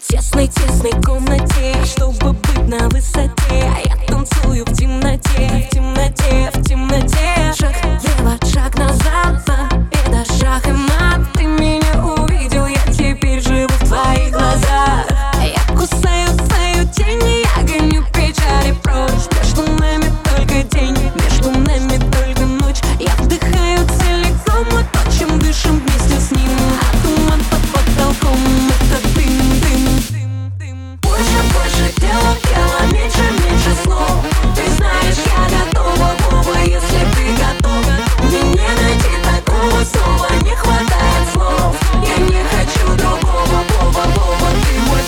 В тесной комнате, чтобы быть на высоте, я танцую в темноте, в темноте, в темноте. Шаг влево, шаг назад, победа, шаг и мат. Ты меня увидел, я теперь живу в твоих глазах. Я кусаю твою тень, я гоню печали прочь. Между нами только день, между нами только ночь. Я вдыхаю целиком, а то, чем дышим вместе с ним. А туман под потолком, это дым-дым. Больше дела, меньше слов. Ты знаешь, я готова, Боба, если ты готова. Мне не найти такого слова, не хватает слов. Я не хочу другого, Боба, ты мой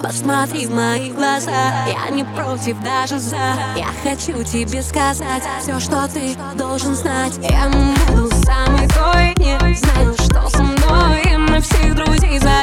Посмотри в мои глаза, я не против, даже за. Я хочу тебе сказать все, что ты должен знать. Я буду самой той, не знаю, что со мной, и мы всех друзей за.